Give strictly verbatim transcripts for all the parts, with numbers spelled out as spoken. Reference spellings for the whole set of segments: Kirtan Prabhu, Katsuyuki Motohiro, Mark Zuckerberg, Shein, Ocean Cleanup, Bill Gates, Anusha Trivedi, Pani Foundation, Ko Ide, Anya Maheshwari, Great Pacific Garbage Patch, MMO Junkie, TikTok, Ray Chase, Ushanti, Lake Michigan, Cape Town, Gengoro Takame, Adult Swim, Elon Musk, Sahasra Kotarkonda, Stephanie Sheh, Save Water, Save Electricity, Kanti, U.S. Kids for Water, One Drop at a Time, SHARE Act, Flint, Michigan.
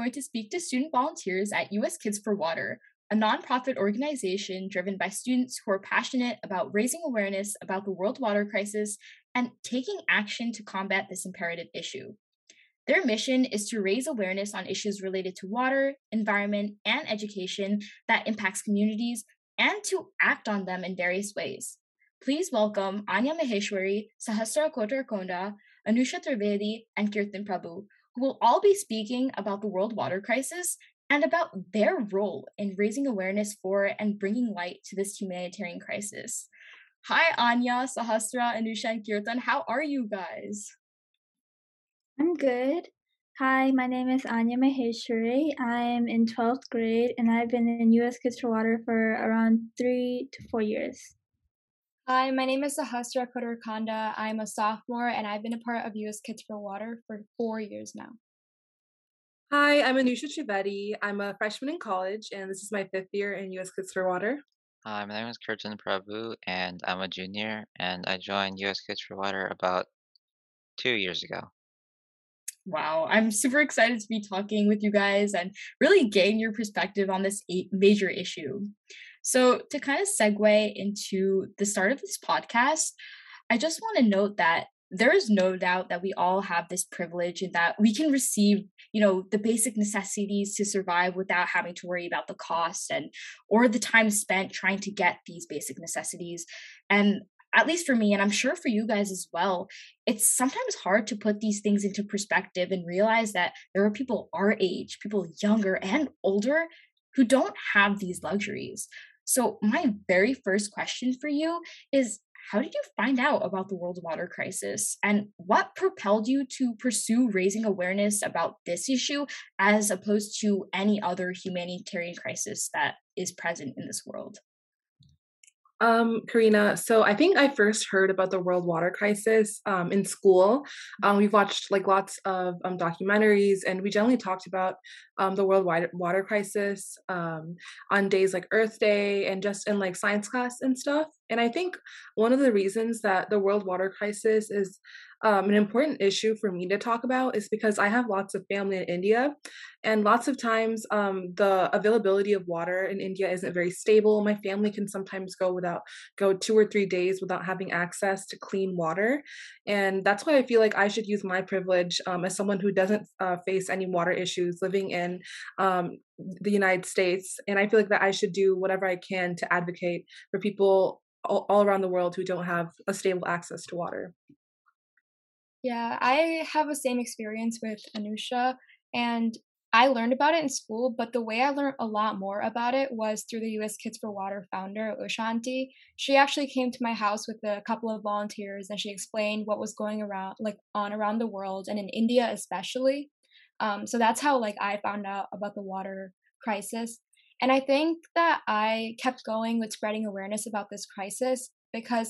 going to speak to student volunteers at U S Kids for Water, a nonprofit organization driven by students who are passionate about raising awareness about the world water crisis and taking action to combat this imperative issue. Their mission is to raise awareness on issues related to water, environment, and education that impacts communities and to act on them in various ways. Please welcome Anya Maheshwari, Sahasra Kotarkonda, Anusha Trivedi, and Kirtan Prabhu, who will all be speaking about the world water crisis and about their role in raising awareness for and bringing light to this humanitarian crisis. Hi, Anya, Sahasra, Anusha, and Kirtan. How are you guys? I'm good. Hi, my name is Anya Maheshwari. I'm in twelfth grade, and I've been in U S Kids for Water for around three to four years. Hi, my name is Sahasra Kotarkonda. I'm a sophomore, and I've been a part of U S Kids for Water for four years now. Hi, I'm Anusha Trivedi. I'm a freshman in college, and this is my fifth year in U S Kids for Water. Hi, my name is Kirtan Prabhu, and I'm a junior, and I joined U S Kids for Water about two years ago. Wow, I'm super excited to be talking with you guys and really gain your perspective on this major issue. So to kind of segue into the start of this podcast, I just want to note that there is no doubt that we all have this privilege and that we can receive, you know, the basic necessities to survive without having to worry about the cost and or the time spent trying to get these basic necessities. And at least for me, and I'm sure for you guys as well, it's sometimes hard to put these things into perspective and realize that there are people our age, people younger and older, who don't have these luxuries. So my very first question for you is, how did you find out about the world water crisis? And what propelled you to pursue raising awareness about this issue as opposed to any other humanitarian crisis that is present in this world? Um, Karina, so I think I first heard about the world water crisis um, in school. Um, we've watched like lots of um, documentaries, and we generally talked about um, the world water crisis um, on days like Earth Day and just in like science class and stuff. And I think one of the reasons that the world water crisis is um, an important issue for me to talk about is because I have lots of family in India, and lots of times um, the availability of water in India isn't very stable. My family can sometimes go without go two or three days without having access to clean water, and that's why I feel like I should use my privilege um, as someone who doesn't uh, face any water issues living in um, the United States. And I feel like that I should do whatever I can to advocate for people All, all around the world who don't have a stable access to water. Yeah, I have the same experience with Anusha, and I learned about it in school, but the way I learned a lot more about it was through the U S Kids for Water founder, Ushanti. She actually came to my house with a couple of volunteers, and she explained what was going around, like on around the world and in India especially. Um, so that's how like I found out about the water crisis. And I think that I kept going with spreading awareness about this crisis because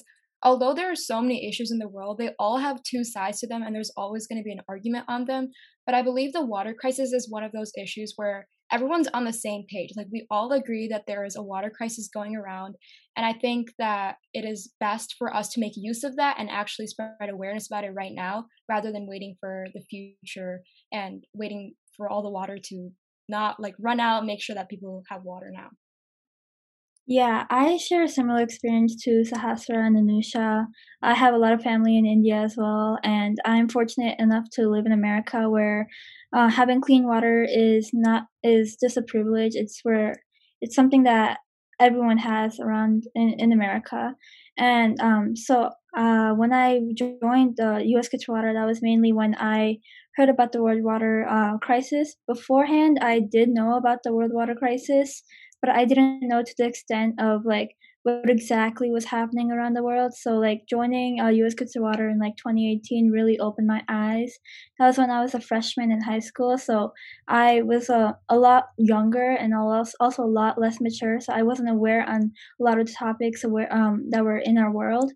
although there are so many issues in the world, they all have two sides to them, and there's always going to be an argument on them. But I believe the water crisis is one of those issues where everyone's on the same page. Like, we all agree that there is a water crisis going around. And I think that it is best for us to make use of that and actually spread awareness about it right now, rather than waiting for the future and waiting for all the water to not like run out, make sure that people have water now. Yeah, I share a similar experience to Sahasra and Anusha. I have a lot of family in India as well, and I'm fortunate enough to live in America where uh, having clean water is not is just a privilege. It's where it's something that everyone has around in, in America. And um, so uh, when I joined the U S Kids for Water, that was mainly when I heard about the world water uh, crisis. Beforehand, I did know about the world water crisis, but I didn't know to the extent of like what exactly was happening around the world. So like joining uh, U S Kids for Water in like twenty eighteen really opened my eyes. That was when I was a freshman in high school. So I was uh, a lot younger and also a lot less mature. So I wasn't aware on a lot of the topics aware, um, that were in our world,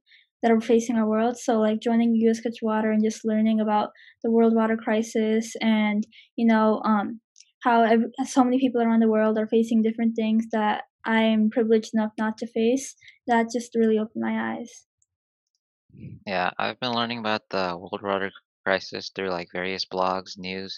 that are facing our world. So like joining U S Kids for Water and just learning about the world water crisis and, you know, um, how every, so many people around the world are facing different things that I'm privileged enough not to face, that just really opened my eyes. Yeah, I've been learning about the world water crisis through like various blogs, news,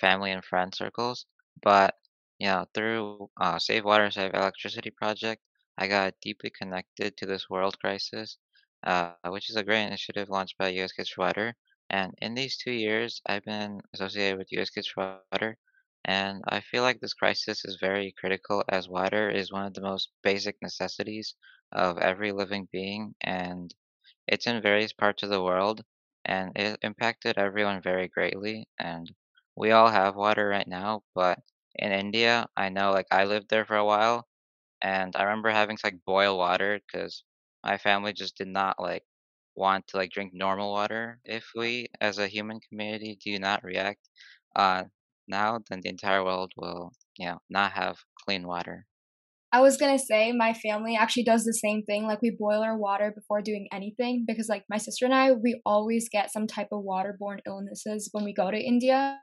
family and friend circles. But yeah, through uh, Save Water, Save Electricity project, I got deeply connected to this world crisis, uh, which is a great initiative launched by U S. Kids for Water. And in these two years, I've been associated with U S. Kids for Water, and I feel like this crisis is very critical, as water is one of the most basic necessities of every living being, and it's in various parts of the world, and it impacted everyone very greatly. And we all have water right now, but in India, I know, like, I lived there for a while, and I remember having to like boil water because my family just did not like want to like drink normal water. If we as a human community do not react uh now, then the entire world will you know not have clean water. I was gonna say my family actually does the same thing. Like, we boil our water before doing anything because, like, my sister and I, we always get some type of waterborne illnesses when we go to India,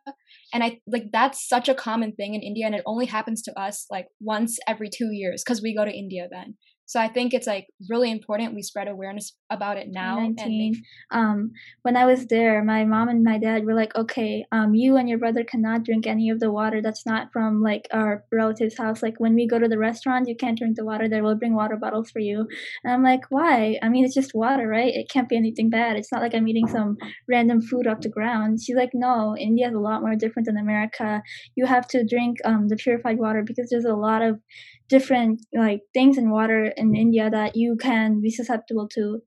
and I like that's such a common thing in India, and it only happens to us like once every two years because we go to India then. So I think it's like really important we spread awareness about it now. nineteen. And um, when I was there, my mom and my dad were like, okay, um, you and your brother cannot drink any of the water that's not from like our relative's house. Like, when we go to the restaurant, you can't drink the water there. We'll bring water bottles for you. And I'm like, why? I mean, it's just water, right? It can't be anything bad. It's not like I'm eating some random food off the ground. She's like, no, India is a lot more different than America. You have to drink um, the purified water because there's a lot of different like things in water in India that you can be susceptible to.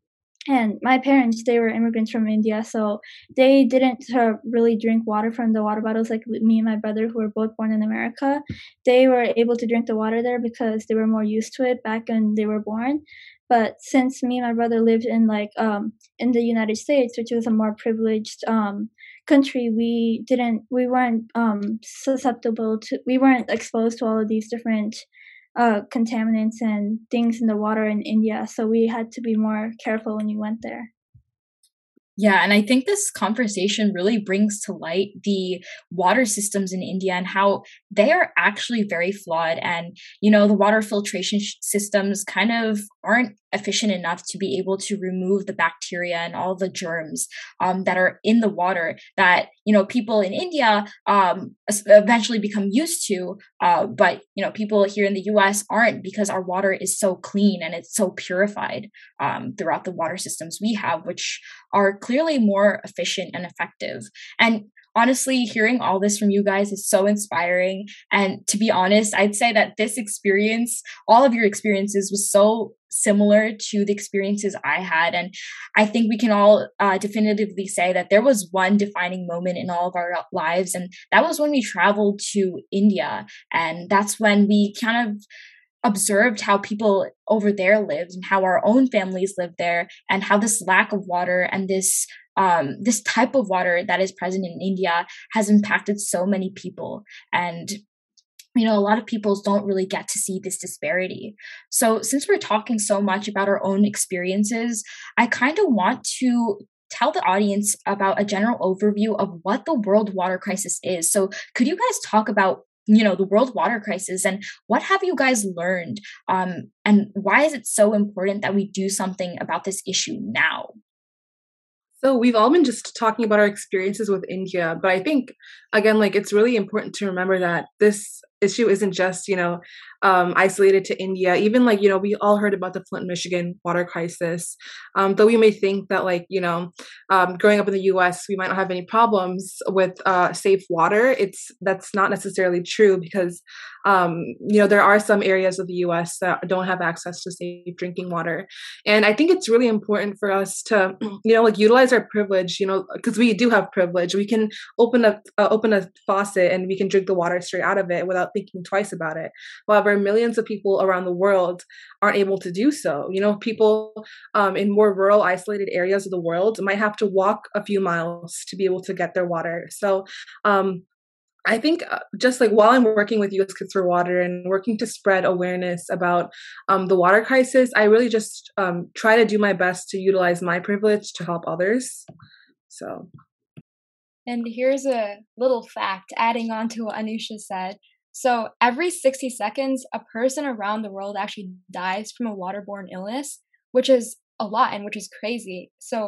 And my parents, they were immigrants from India, so they didn't uh, really drink water from the water bottles like me and my brother, who were both born in America. They were able to drink the water there because they were more used to it back when they were born. But since me and my brother lived in like um in the United States, which was a more privileged um country, we didn't we weren't um susceptible to we weren't exposed to all of these different Uh, contaminants and things in the water in India. So we had to be more careful when you went there. Yeah, and I think this conversation really brings to light the water systems in India and how they are actually very flawed. And, you know, the water filtration sh- systems kind of aren't efficient enough to be able to remove the bacteria and all the germs um, that are in the water that, you know, people in India um, eventually become used to. Uh, but, you know, people here in the U S aren't, because our water is so clean and it's so purified um, throughout the water systems we have, which are clearly more efficient and effective. And honestly, hearing all this from you guys is so inspiring. And to be honest, I'd say that this experience, all of your experiences, was so similar to the experiences I had. And I think we can all uh, definitively say that there was one defining moment in all of our lives. And that was when we traveled to India. And that's when we kind of observed how people over there lived and how our own families lived there, and how this lack of water and this um, this type of water that is present in India has impacted so many people. And you know, a lot of people don't really get to see this disparity. So since we're talking so much about our own experiences, I kind of want to tell the audience about a general overview of what the world water crisis is. So could you guys talk about you know, the world water crisis, and what have you guys learned? Um, and why is it so important that we do something about this issue now? So we've all been just talking about our experiences with India, but I think, again, like, it's really important to remember that this issue isn't just, you know, um, isolated to India. Even like, you know, we all heard about the Flint, Michigan water crisis, um, though we may think that like, you know, um, growing up in the U S, we might not have any problems with uh, safe water. It's that's not necessarily true, because, um, you know, there are some areas of the U S that don't have access to safe drinking water. And I think it's really important for us to, you know, like utilize our privilege, you know, because we do have privilege. We can open up, uh, open a faucet and we can drink the water straight out of it without thinking twice about it. However, millions of people around the world aren't able to do so. You know, people um, in more rural, isolated areas of the world might have to walk a few miles to be able to get their water. So, um, I think just like while I'm working with U S Kids for Water and working to spread awareness about um, the water crisis, I really just um, try to do my best to utilize my privilege to help others. So, and here's a little fact adding on to what Anusha said. So every sixty seconds, a person around the world actually dies from a waterborne illness, which is a lot and which is crazy. So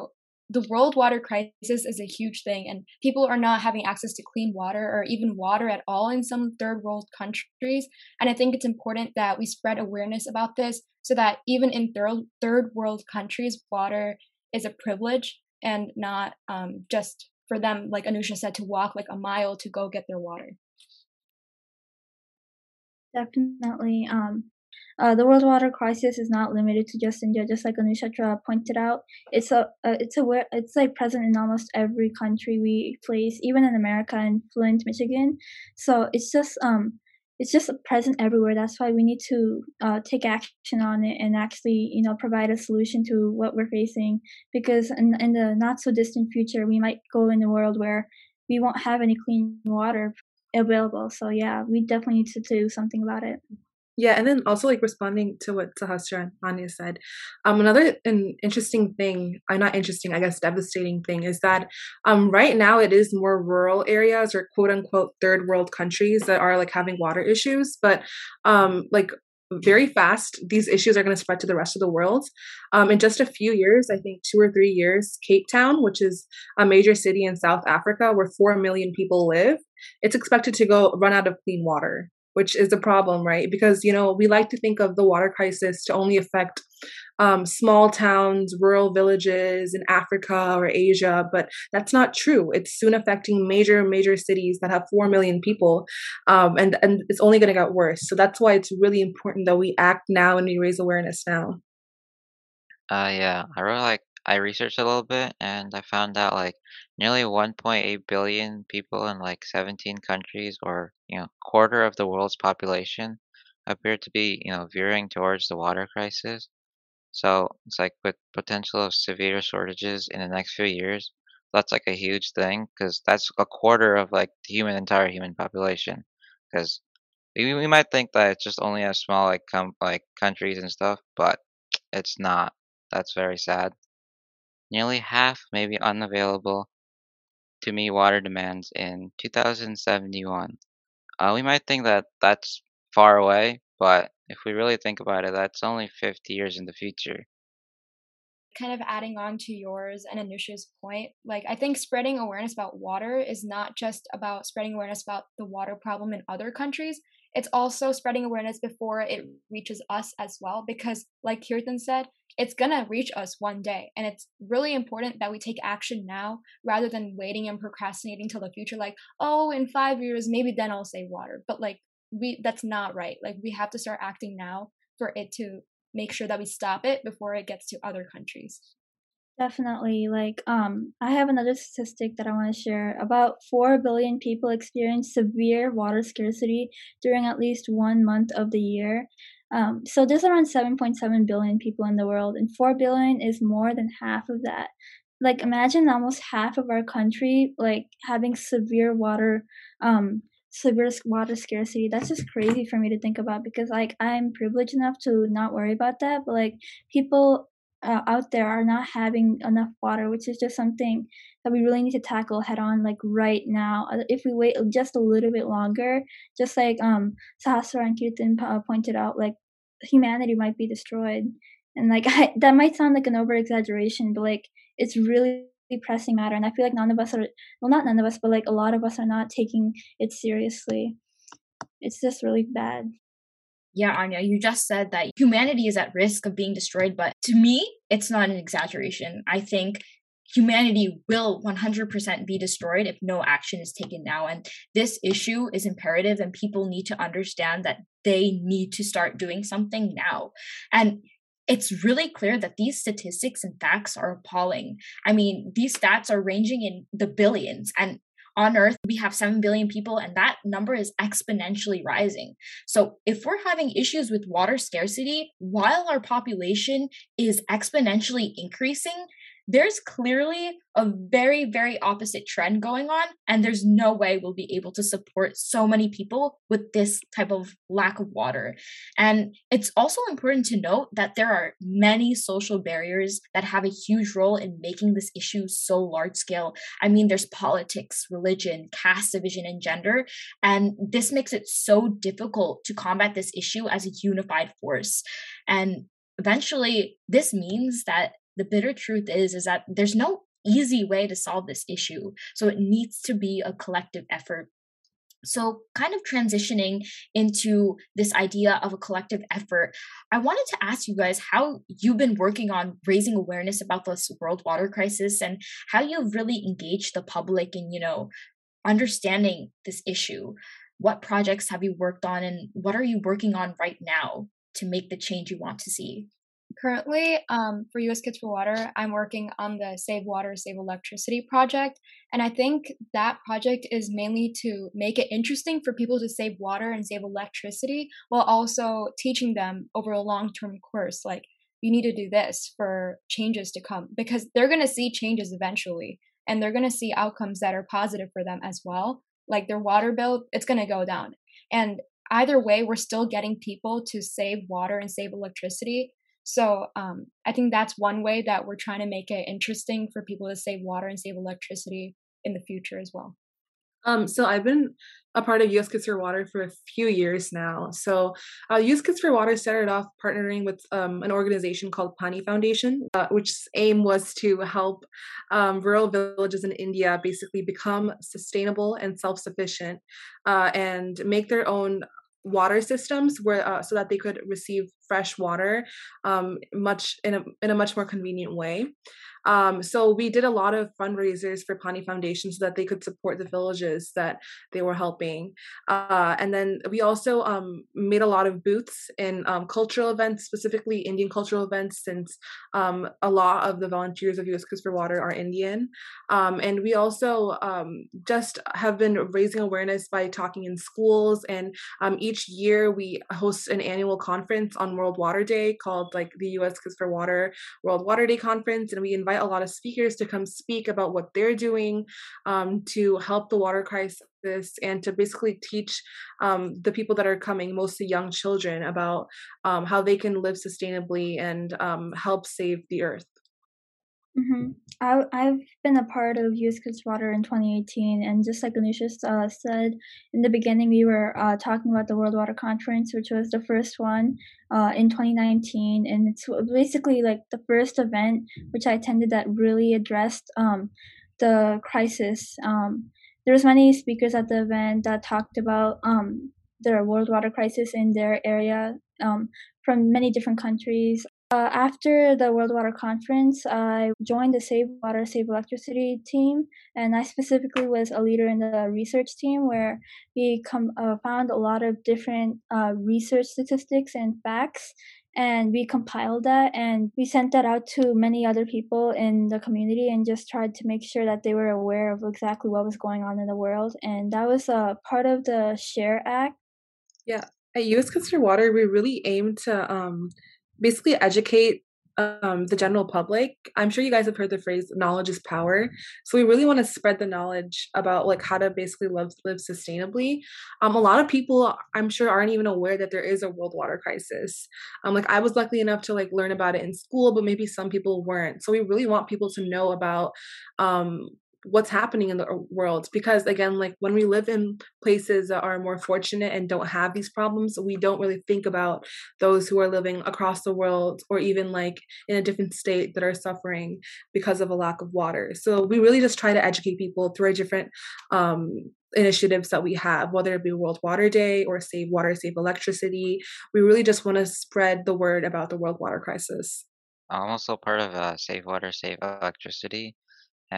the world water crisis is a huge thing, and people are not having access to clean water or even water at all in some third world countries. And I think it's important that we spread awareness about this so that even in third, third world countries, water is a privilege and not um, just for them, like Anusha said, to walk like a mile to go get their water. Definitely. Um, uh, the world water crisis is not limited to just India, just like Anusha pointed out. It's a, uh, it's aware, it's like present in almost every country we place, even in America and Flint, Michigan. So it's just, um, it's just present everywhere. That's why we need to uh, take action on it and actually, you know, provide a solution to what we're facing. Because in, in the not so distant future, we might go in a world where we won't have any clean water available. So yeah, we definitely need to do something about it. Yeah, and then also like responding to what Sahasra and Anya said, um, another an interesting thing, uh, not interesting, I guess devastating thing is that um, right now it is more rural areas or quote unquote third world countries that are like having water issues, but um, like very fast, these issues are going to spread to the rest of the world. Um, in just a few years, I think two or three years, Cape Town, which is a major city in South Africa where four million people live, it's expected to go run out of clean water, which is a problem, right? Because, you know, we like to think of the water crisis to only affect um, small towns, rural villages in Africa or Asia, but that's not true. It's soon affecting major, major cities that have four million people, um, and, and it's only going to get worse. So that's why it's really important that we act now and we raise awareness now. Uh, yeah, I really like, I researched a little bit and I found out like nearly one point eight billion people in like seventeen countries, or you know, quarter of the world's population, appear to be, you know, veering towards the water crisis. So it's like with potential of severe shortages in the next few years, that's like a huge thing because that's a quarter of like the human entire human population. Because we, we might think that it's just only a small like com like countries and stuff, but it's not. That's very sad. Nearly half may be unavailable to meet water demands in two thousand seventy-one. Uh, we might think that that's far away, but if we really think about it, that's only fifty years in the future. Kind of adding on to yours and Anusha's point, like I think spreading awareness about water is not just about spreading awareness about the water problem in other countries. It's also spreading awareness before it reaches us as well, because like Kirtan said, it's going to reach us one day. And it's really important that we take action now rather than waiting and procrastinating till the future, like, oh, in five years, maybe then I'll save water. But like, we that's not right. Like, we have to start acting now for it to make sure that we stop it before it gets to other countries. Definitely. Like, um, I have another statistic that I want to share. About four billion people experience severe water scarcity during at least one month of the year. Um, so there's around seven point seven billion people in the world, and four billion is more than half of that. Like, imagine almost half of our country, like, having severe water, um, severe water scarcity. That's just crazy for me to think about because, like, I'm privileged enough to not worry about that. But, like, people uh, out there are not having enough water, which is just something that we really need to tackle head on, like, right now. If we wait just a little bit longer, just like um, Sahasra and Kirtan uh, pointed out, like, humanity might be destroyed. And, like, I, that might sound like an over-exaggeration, but, like, it's really pressing matter. And I feel like none of us are, well, not none of us, but, like, a lot of us are not taking it seriously. It's just really bad. Yeah, Anya, you just said that humanity is at risk of being destroyed, but to me, it's not an exaggeration. I think humanity will one hundred percent be destroyed if no action is taken now. And this issue is imperative, and people need to understand that they need to start doing something now. And it's really clear that these statistics and facts are appalling. I mean, these stats are ranging in the billions, and on Earth, we have seven billion people, and that number is exponentially rising. So if we're having issues with water scarcity while our population is exponentially increasing, there's clearly a very, very opposite trend going on, and there's no way we'll be able to support so many people with this type of lack of water. And it's also important to note that there are many social barriers that have a huge role in making this issue so large scale. I mean, there's politics, religion, caste division, and gender, and this makes it so difficult to combat this issue as a unified force. And eventually, this means that the bitter truth is, is that there's no easy way to solve this issue. So it needs to be a collective effort. So kind of transitioning into this idea of a collective effort, I wanted to ask you guys how you've been working on raising awareness about this world water crisis and how you've really engaged the public in, you know, understanding this issue. What projects have you worked on and what are you working on right now to make the change you want to see? Currently, um, for U S Kids for Water, I'm working on the Save Water, Save Electricity project. And I think that project is mainly to make it interesting for people to save water and save electricity while also teaching them over a long-term course, like you need to do this for changes to come, because they're going to see changes eventually and they're going to see outcomes that are positive for them as well. Like their water bill, it's going to go down. And either way, we're still getting people to save water and save electricity. So um, I think that's one way that we're trying to make it interesting for people to save water and save electricity in the future as well. Um, so I've been a part of U S Kids for Water for a few years now. So uh, U S Kids for Water started off partnering with um, an organization called Pani Foundation, uh, which's aim was to help um, rural villages in India basically become sustainable and self-sufficient uh, and make their own water systems where uh, so that they could receive fresh water um, much in a in a much more convenient way. Um, so we did a lot of fundraisers for Pani Foundation so that they could support the villages that they were helping. Uh, and then we also um, made a lot of booths in um, cultural events, specifically Indian cultural events, since um, a lot of the volunteers of U S Kids for Water are Indian. Um, and we also um, just have been raising awareness by talking in schools. And um, each year we host an annual conference on World Water Day called like the U S Kids for Water World Water Day Conference. And we invite a lot of speakers to come speak about what they're doing um, to help the water crisis and to basically teach um, the people that are coming, mostly young children, about um, how they can live sustainably and um, help save the earth. Mm-hmm. I, I've been a part of U S Kids Water in twenty eighteen, and just like Anusha uh, said, in the beginning we were uh, talking about the World Water Conference, which was the first one uh, in twenty nineteen, and it's basically like the first event which I attended that really addressed um, the crisis. Um, there was many speakers at the event that talked about um, the World Water Crisis in their area um, from many different countries. Uh, after the World Water Conference, I joined the Save Water, Save Electricity team, and I specifically was a leader in the research team where we com- uh, found a lot of different uh, research statistics and facts, and we compiled that and we sent that out to many other people in the community and just tried to make sure that they were aware of exactly what was going on in the world. And that was uh, part of the SHARE Act. Yeah, at U S Kids for Water, we really aim to Um... basically educate um, the general public. I'm sure you guys have heard the phrase, knowledge is power. So we really want to spread the knowledge about like how to basically live, live sustainably. Um, a lot of people, I'm sure, aren't even aware that there is a world water crisis. Um, like I was lucky enough to like learn about it in school, but maybe some people weren't. So we really want people to know about um, what's happening in the world, because again, like when we live in places that are more fortunate and don't have these problems, we don't really think about those who are living across the world or even like in a different state that are suffering because of a lack of water. So we really just try to educate people through our different um, initiatives that we have, whether it be World Water Day or Save Water, Save Electricity. We really just want to spread the word about the world water crisis. I'm also part of uh, Save Water, Save Electricity.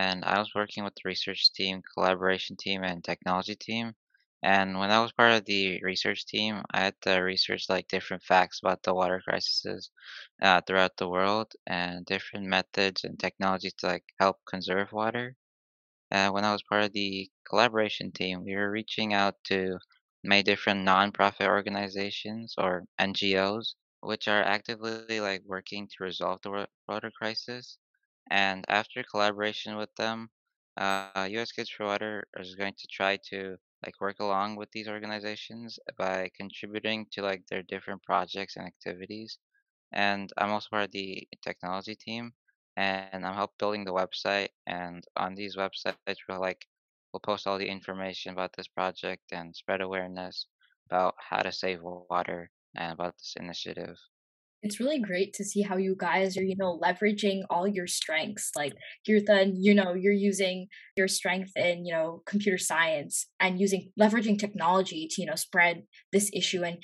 And I was working with the research team, collaboration team, and technology team. And when I was part of the research team, I had to research like different facts about the water crises uh, throughout the world and different methods and technologies to like help conserve water. And when I was part of the collaboration team, we were reaching out to many different nonprofit organizations or N G Os, which are actively like working to resolve the water crisis. And after collaboration with them, uh, U S Kids for Water is going to try to like work along with these organizations by contributing to like their different projects and activities. And I'm also part of the technology team, and I'm helping building the website. And on these websites, we'll like we'll post all the information about this project and spread awareness about how to save water and about this initiative. It's really great to see how you guys are, you know, leveraging all your strengths. Like Kirtan, you know, you're using your strength in, you know, computer science and using leveraging technology to, you know, spread this issue. And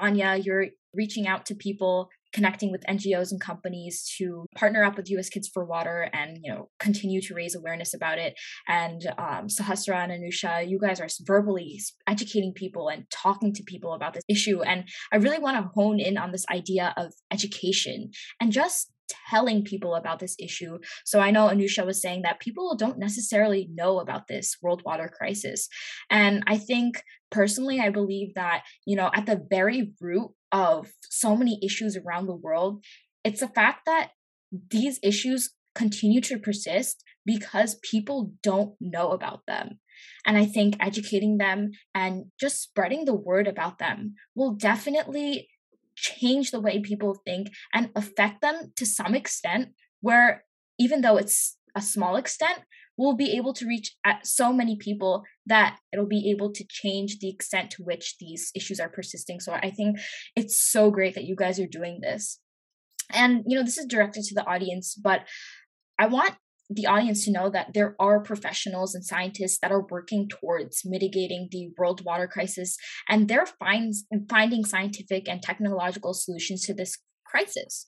Anya, you're reaching out to people, connecting with N G Os and companies to partner up with U S Kids for Water and, you know, continue to raise awareness about it. And um, Sahasra and Anusha, you guys are verbally educating people and talking to people about this issue. And I really want to hone in on this idea of education and just telling people about this issue. So I know Anusha was saying that people don't necessarily know about this world water crisis. And I think personally, I believe that, you know, at the very root of so many issues around the world, it's the fact that these issues continue to persist because people don't know about them. And I think educating them and just spreading the word about them will definitely change the way people think and affect them to some extent, where even though it's a small extent, we'll be able to reach at so many people that it'll be able to change the extent to which these issues are persisting. So I think it's so great that you guys are doing this. And, you know, this is directed to the audience, but I want the audience to know that there are professionals and scientists that are working towards mitigating the world water crisis, and they're find, finding scientific and technological solutions to this crisis.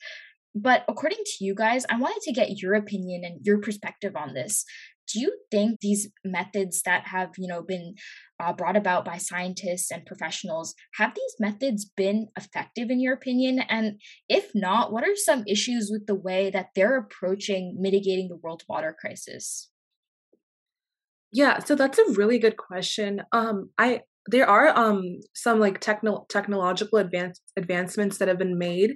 But according to you guys, I wanted to get your opinion and your perspective on this. Do you think these methods that have, you know, been uh, brought about by scientists and professionals, have these methods been effective in your opinion? And if not, what are some issues with the way that they're approaching mitigating the world water crisis? Yeah, so that's a really good question. Um, I there are um, some like techno- technological advance- advancements that have been made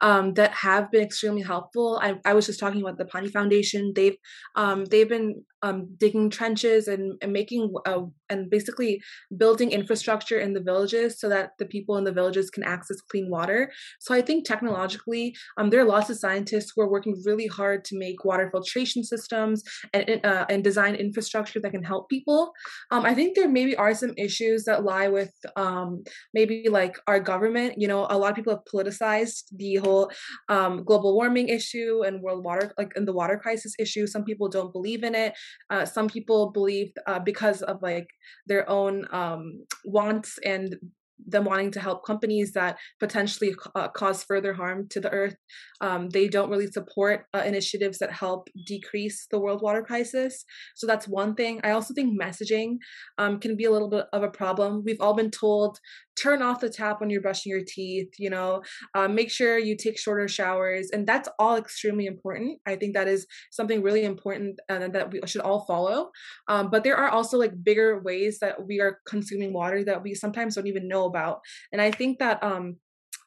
um, that have been extremely helpful. I, I was just talking about the Pani Foundation. They've um, they've been um, digging trenches and, and making uh, and basically building infrastructure in the villages so that the people in the villages can access clean water. So I think technologically, um, there are lots of scientists who are working really hard to make water filtration systems and uh, and design infrastructure that can help people. Um, I think there maybe are some issues that lie with um, maybe like our government. You know, a lot of people have politicized the whole um, global warming issue and world water, like in the water crisis issue. Some people don't believe in it. Uh, some people believe uh, because of like their own um, wants and them wanting to help companies that potentially uh, cause further harm to the earth. Um, they don't really support uh, initiatives that help decrease the world water crisis. So that's one thing. I also think messaging um, can be a little bit of a problem. We've all been told, turn off the tap when you're brushing your teeth, you know, uh, make sure you take shorter showers. And that's all extremely important. I think that is something really important uh, that we should all follow. Um, but there are also like bigger ways that we are consuming water that we sometimes don't even know about. And I think that um,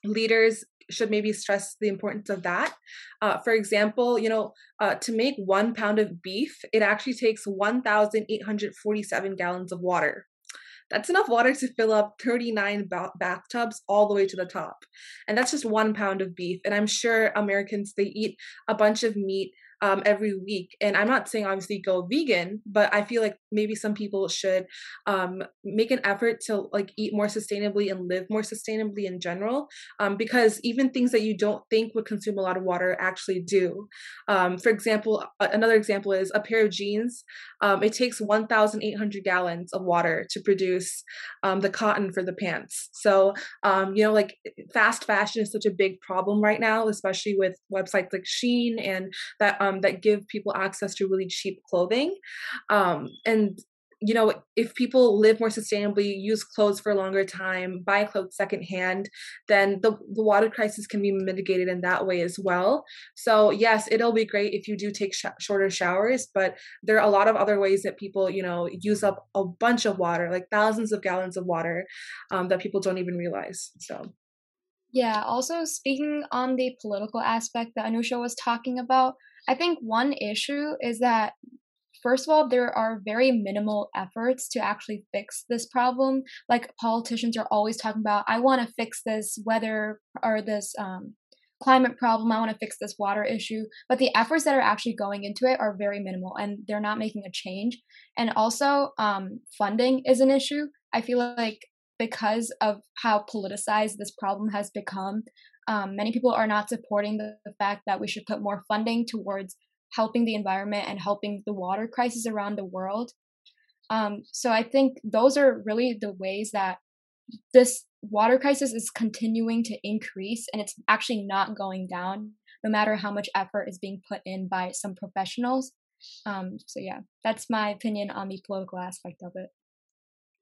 leaders should maybe stress the importance of that. Uh, for example, you know, uh, to make one pound of beef, it actually takes one thousand eight hundred forty-seven gallons of water. That's enough water to fill up thirty-nine ba- bathtubs all the way to the top. And that's just one pound of beef. And I'm sure Americans, they eat a bunch of meat Um, every week. And I'm not saying obviously go vegan, but I feel like maybe some people should um, make an effort to like eat more sustainably and live more sustainably in general, um, because even things that you don't think would consume a lot of water actually do. Um, for example, another example is a pair of jeans. Um, it takes one thousand eight hundred gallons of water to produce um, the cotton for the pants. So, um, you know, like fast fashion is such a big problem right now, especially with websites like Shein and that um, that give people access to really cheap clothing. Um, and, you know, if people live more sustainably, use clothes for a longer time, buy clothes secondhand, then the, the water crisis can be mitigated in that way as well. So yes, it'll be great if you do take sh- shorter showers, but there are a lot of other ways that people, you know, use up a bunch of water, like thousands of gallons of water um, that people don't even realize. So. Yeah. Also speaking on the political aspect that Anusha was talking about, I think one issue is that, first of all, there are very minimal efforts to actually fix this problem. Like politicians are always talking about, I want to fix this weather or this um, climate problem. I want to fix this water issue. But the efforts that are actually going into it are very minimal and they're not making a change. And also um, funding is an issue. I feel like because of how politicized this problem has become, Um, many people are not supporting the, the fact that we should put more funding towards helping the environment and helping the water crisis around the world. Um, so I think those are really the ways that this water crisis is continuing to increase, and it's actually not going down, no matter how much effort is being put in by some professionals. Um, so yeah, that's my opinion on the political aspect of it.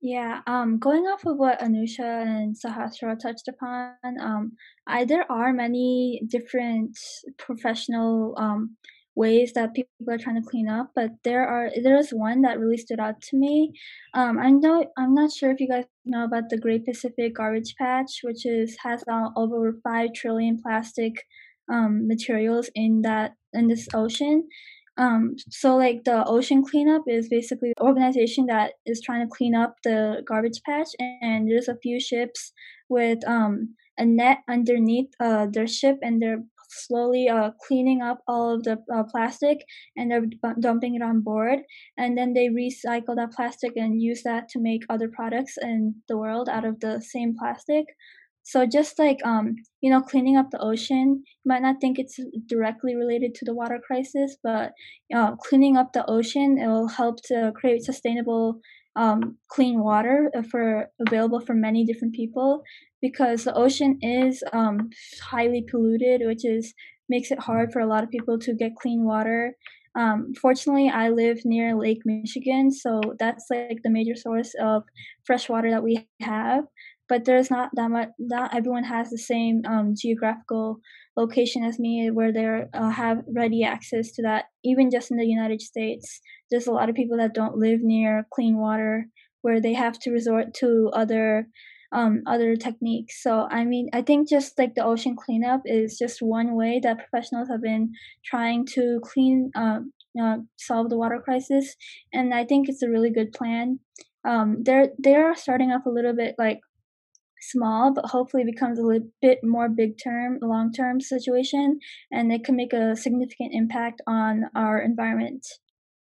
Yeah, um, going off of what Anusha and Sahasra touched upon, um, I, there are many different professional um, ways that people are trying to clean up, but there are there is one that really stood out to me. Um, I know I'm not sure if you guys know about the Great Pacific Garbage Patch, which is has uh, over five trillion plastic um, materials in that in this ocean. Um, so like the Ocean Cleanup is basically an organization that is trying to clean up the garbage patch, and there's a few ships with um, a net underneath uh, their ship, and they're slowly uh, cleaning up all of the uh, plastic, and they're b- dumping it on board, and then they recycle that plastic and use that to make other products in the world out of the same plastic. So just like, um, you know, cleaning up the ocean, you might not think it's directly related to the water crisis, but you know, cleaning up the ocean, it will help to create sustainable, um, clean water for available for many different people, because the ocean is um, highly polluted, which is makes it hard for a lot of people to get clean water. Um, fortunately, I live near Lake Michigan, so that's like the major source of fresh water that we have. But there's not that much. Not everyone has the same um, geographical location as me, where they uh, have ready access to that. Even just in the United States, there's a lot of people that don't live near clean water, where they have to resort to other, um, other techniques. So I mean, I think just like the ocean cleanup is just one way that professionals have been trying to clean, uh, uh, solve the water crisis, and I think it's a really good plan. Um, they're they're starting off a little bit like small, but hopefully becomes a little bit more big term, long term situation, and it can make a significant impact on our environment.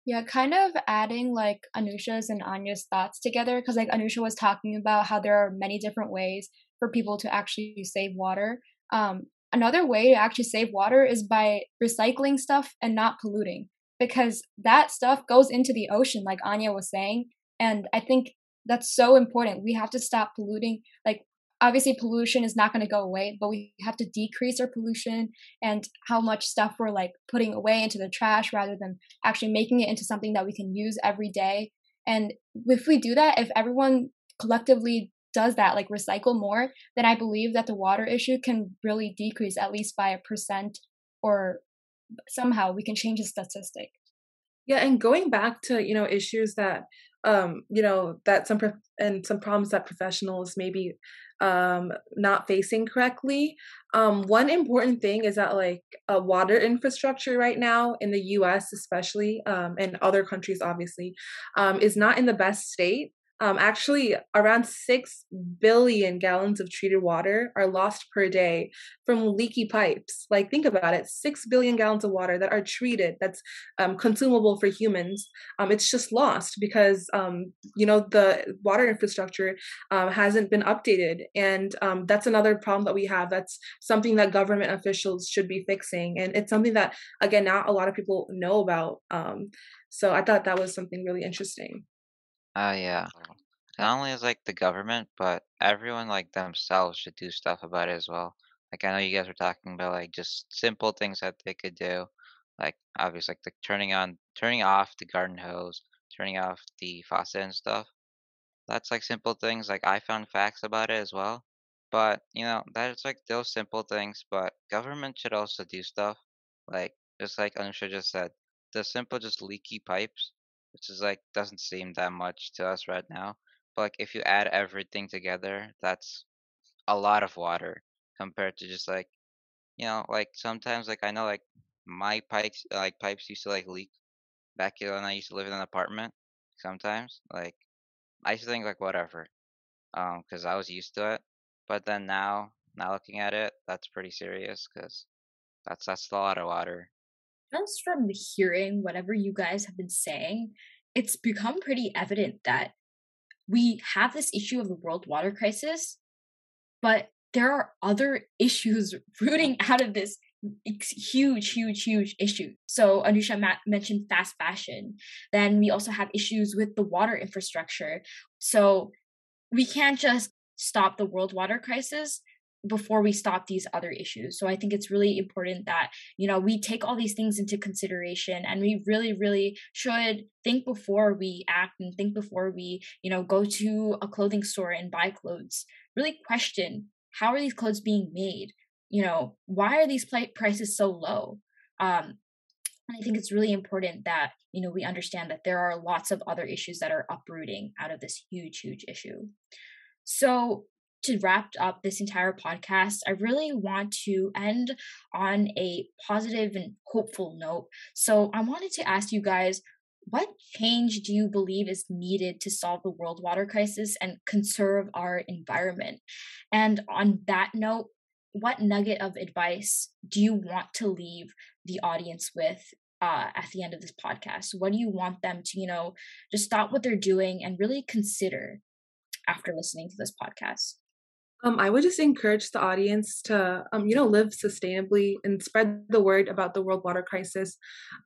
Yeah, kind of adding like Anusha's and Anya's thoughts together, because like Anusha was talking about how there are many different ways for people to actually save water. Um, another way to actually save water is by recycling stuff and not polluting, because that stuff goes into the ocean, like Anya was saying, and I think that's so important. We have to stop polluting. Like, obviously, pollution is not going to go away, but we have to decrease our pollution and how much stuff we're like putting away into the trash, rather than actually making it into something that we can use every day. And if we do that, if everyone collectively does that, like recycle more, then I believe that the water issue can really decrease, at least by a percent, or somehow we can change the statistic. Yeah, and going back to, you know, issues that Um, you know, that some pro- and some problems that professionals maybe um, not facing correctly. Um, one important thing is that like uh, water infrastructure right now in the U S especially, um, and other countries obviously, um, is not in the best state. Um, actually, around six billion gallons of treated water are lost per day from leaky pipes. Like, think about it, six billion gallons of water that are treated, that's um, consumable for humans. Um, it's just lost because, um, you know, the water infrastructure um, hasn't been updated. And um, that's another problem that we have. That's something that government officials should be fixing. And it's something that, again, not a lot of people know about. Um, so I thought that was something really interesting. Oh, uh, yeah. Not only is like the government, but everyone like themselves should do stuff about it as well. Like, I know you guys were talking about like just simple things that they could do, like obviously like the turning on, turning off the garden hose, turning off the faucet and stuff. That's like simple things. Like, I found facts about it as well, but you know that's like those simple things. But government should also do stuff, like just like Anusha just said, the simple just leaky pipes, which is like doesn't seem that much to us right now, but like if you add everything together, that's a lot of water compared to just like, you know, like sometimes like I know like my pipes like pipes used to like leak back here when I used to live in an apartment. Sometimes like I used to think like whatever, um, because I was used to it. But then now, now looking at it, that's pretty serious because that's that's a lot of water. Just from hearing whatever you guys have been saying, it's become pretty evident that we have this issue of the world water crisis, but there are other issues rooting out of this huge, huge, huge issue. So Anusha ma- mentioned fast fashion. Then we also have issues with the water infrastructure. So we can't just stop the world water crisis before we stop these other issues. So I think it's really important that, you know, we take all these things into consideration, and we really, really should think before we act, and think before we, you know, go to a clothing store and buy clothes. Really question, how are these clothes being made? You know, why are these prices so low? Um, and I think it's really important that, you know, we understand that there are lots of other issues that are uprooting out of this huge, huge issue. So to wrap up this entire podcast, I really want to end on a positive and hopeful note. So I wanted to ask you guys, what change do you believe is needed to solve the world water crisis and conserve our environment? And on that note, what nugget of advice do you want to leave the audience with uh, at the end of this podcast? What do you want them to, you know, just stop what they're doing and really consider after listening to this podcast? Um, I would just encourage the audience to, um, you know, live sustainably and spread the word about the world water crisis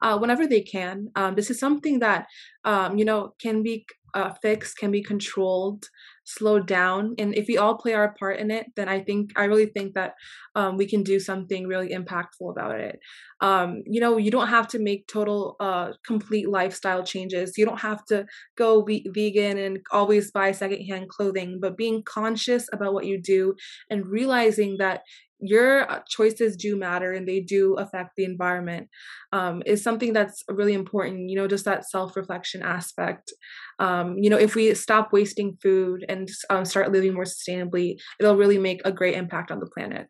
uh, whenever they can. Um, this is something that, um, you know, can be uh, fixed, can be controlled, slowed down. And if we all play our part in it, then I think, I really think that um, we can do something really impactful about it. Um, you know, you don't have to make total, uh, complete lifestyle changes. You don't have to go be- vegan and always buy secondhand clothing, but being conscious about what you do and realizing that your choices do matter and they do affect the environment um, is something that's really important, you know, just that self-reflection aspect. Um, you know, if we stop wasting food and um, start living more sustainably, it'll really make a great impact on the planet.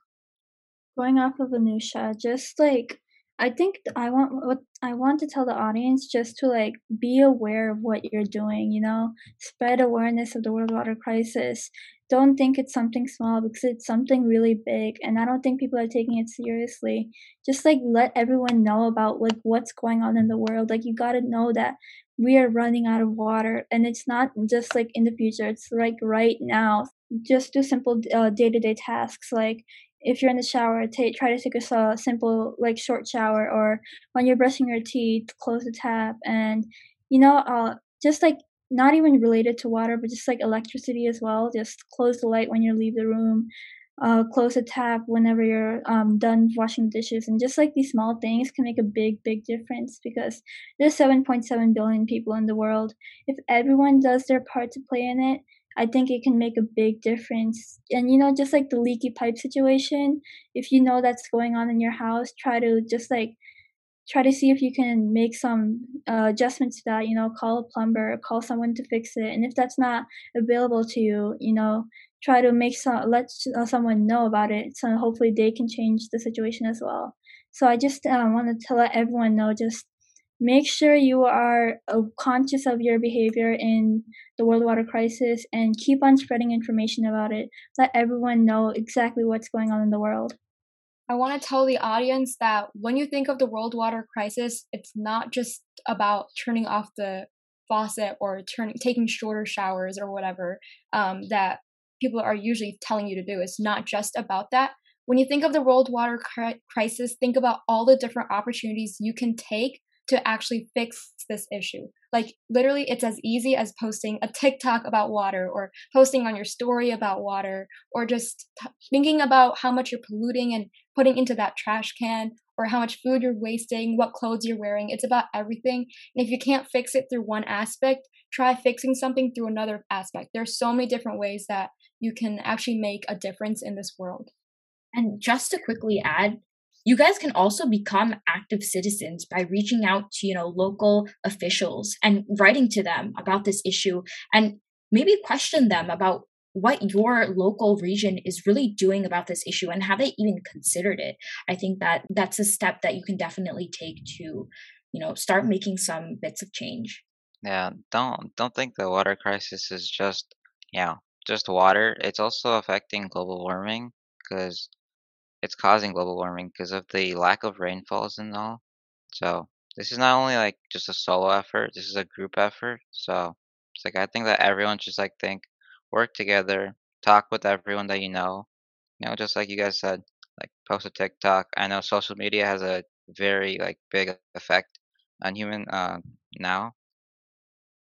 Going off of Anusha, just like, I think I want what I want to tell the audience just to like be aware of what you're doing, you know, spread awareness of the world water crisis. Don't think it's something small because it's something really big, and I don't think people are taking it seriously. Just like let everyone know about like what's going on in the world. Like you got to know that we are running out of water, and it's not just like in the future. It's like right now. Just do simple uh, day-to-day tasks like if you're in the shower, take, try to take a uh, simple, like, short shower, or when you're brushing your teeth, close the tap. And, you know, uh, just, like, not even related to water, but just, like, electricity as well. Just close the light when you leave the room. Uh, close the tap whenever you're um, done washing the dishes. And just, like, these small things can make a big, big difference because there's seven point seven billion people in the world. If everyone does their part to play in it, I think it can make a big difference. And, you know, just like the leaky pipe situation, if you know that's going on in your house, try to just like, try to see if you can make some uh, adjustments to that, you know, call a plumber, call someone to fix it. And if that's not available to you, you know, try to make some, let someone know about it. So hopefully they can change the situation as well. So I just uh, wanted to let everyone know, just make sure you are conscious of your behavior in the world water crisis and keep on spreading information about it. Let everyone know exactly what's going on in the world. I want to tell the audience that when you think of the world water crisis, it's not just about turning off the faucet or turning, taking shorter showers or whatever um, that people are usually telling you to do. It's not just about that. When you think of the world water cri- crisis, think about all the different opportunities you can take to actually fix this issue. Like literally it's as easy as posting a TikTok about water or posting on your story about water or just t- thinking about how much you're polluting and putting into that trash can or how much food you're wasting, what clothes you're wearing. It's about everything. And if you can't fix it through one aspect, try fixing something through another aspect. There's so many different ways that you can actually make a difference in this world. And just to quickly add, you guys can also become active citizens by reaching out to, you know, local officials and writing to them about this issue and maybe question them about what your local region is really doing about this issue and have they even considered it. I think that that's a step that you can definitely take to, you know, start making some bits of change. Yeah, don't don't think the water crisis is just, yeah, just water. It's also affecting global warming because it's causing global warming because of the lack of rainfalls and all. So this is not only like just a solo effort, this is a group effort. So it's like I think that everyone should like think, work together, talk with everyone that you know, you know, just like you guys said, like post a TikTok. I know social media has a very like big effect on human uh, now.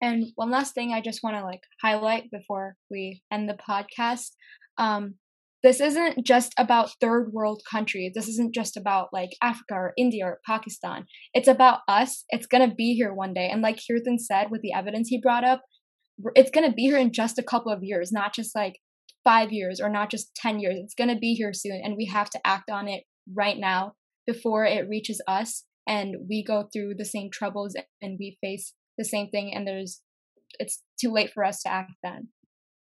And one last thing I just want to like highlight before we end the podcast. Um, this isn't just about third world countries. This isn't just about like Africa or India or Pakistan. It's about us. It's going to be here one day. And like Kirtan said, with the evidence he brought up, it's going to be here in just a couple of years, not just like five years or not just ten years. It's going to be here soon. And we have to act on it right now before it reaches us and we go through the same troubles and we face the same thing. And there's, it's too late for us to act then.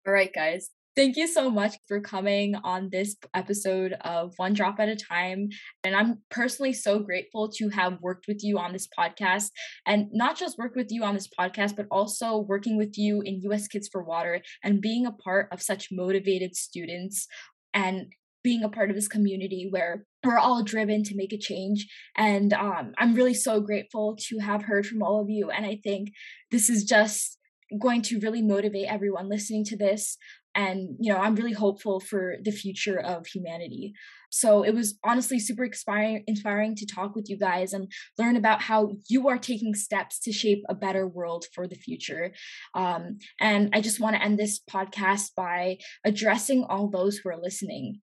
All right, guys. Thank you so much for coming on this episode of One Drop at a Time. And I'm personally so grateful to have worked with you on this podcast, and not just work with you on this podcast, but also working with you in U S Kids for Water and being a part of such motivated students and being a part of this community where we're all driven to make a change. And um, I'm really so grateful to have heard from all of you. And I think this is just going to really motivate everyone listening to this. And, you know, I'm really hopeful for the future of humanity. So it was honestly super inspiring, inspiring to talk with you guys and learn about how you are taking steps to shape a better world for the future. Um, and I just want to end this podcast by addressing all those who are listening.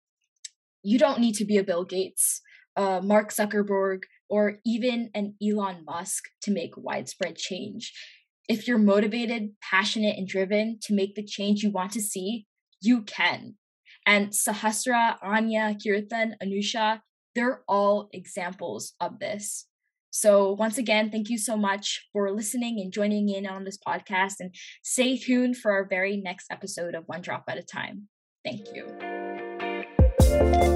You don't need to be a Bill Gates, uh, Mark Zuckerberg, or even an Elon Musk to make widespread change. If you're motivated, passionate, and driven to make the change you want to see, you can. And Sahasra, Anya, Kirtan, Anusha, they're all examples of this. So once again, thank you so much for listening and joining in on this podcast, and stay tuned for our very next episode of One Drop at a Time. Thank you.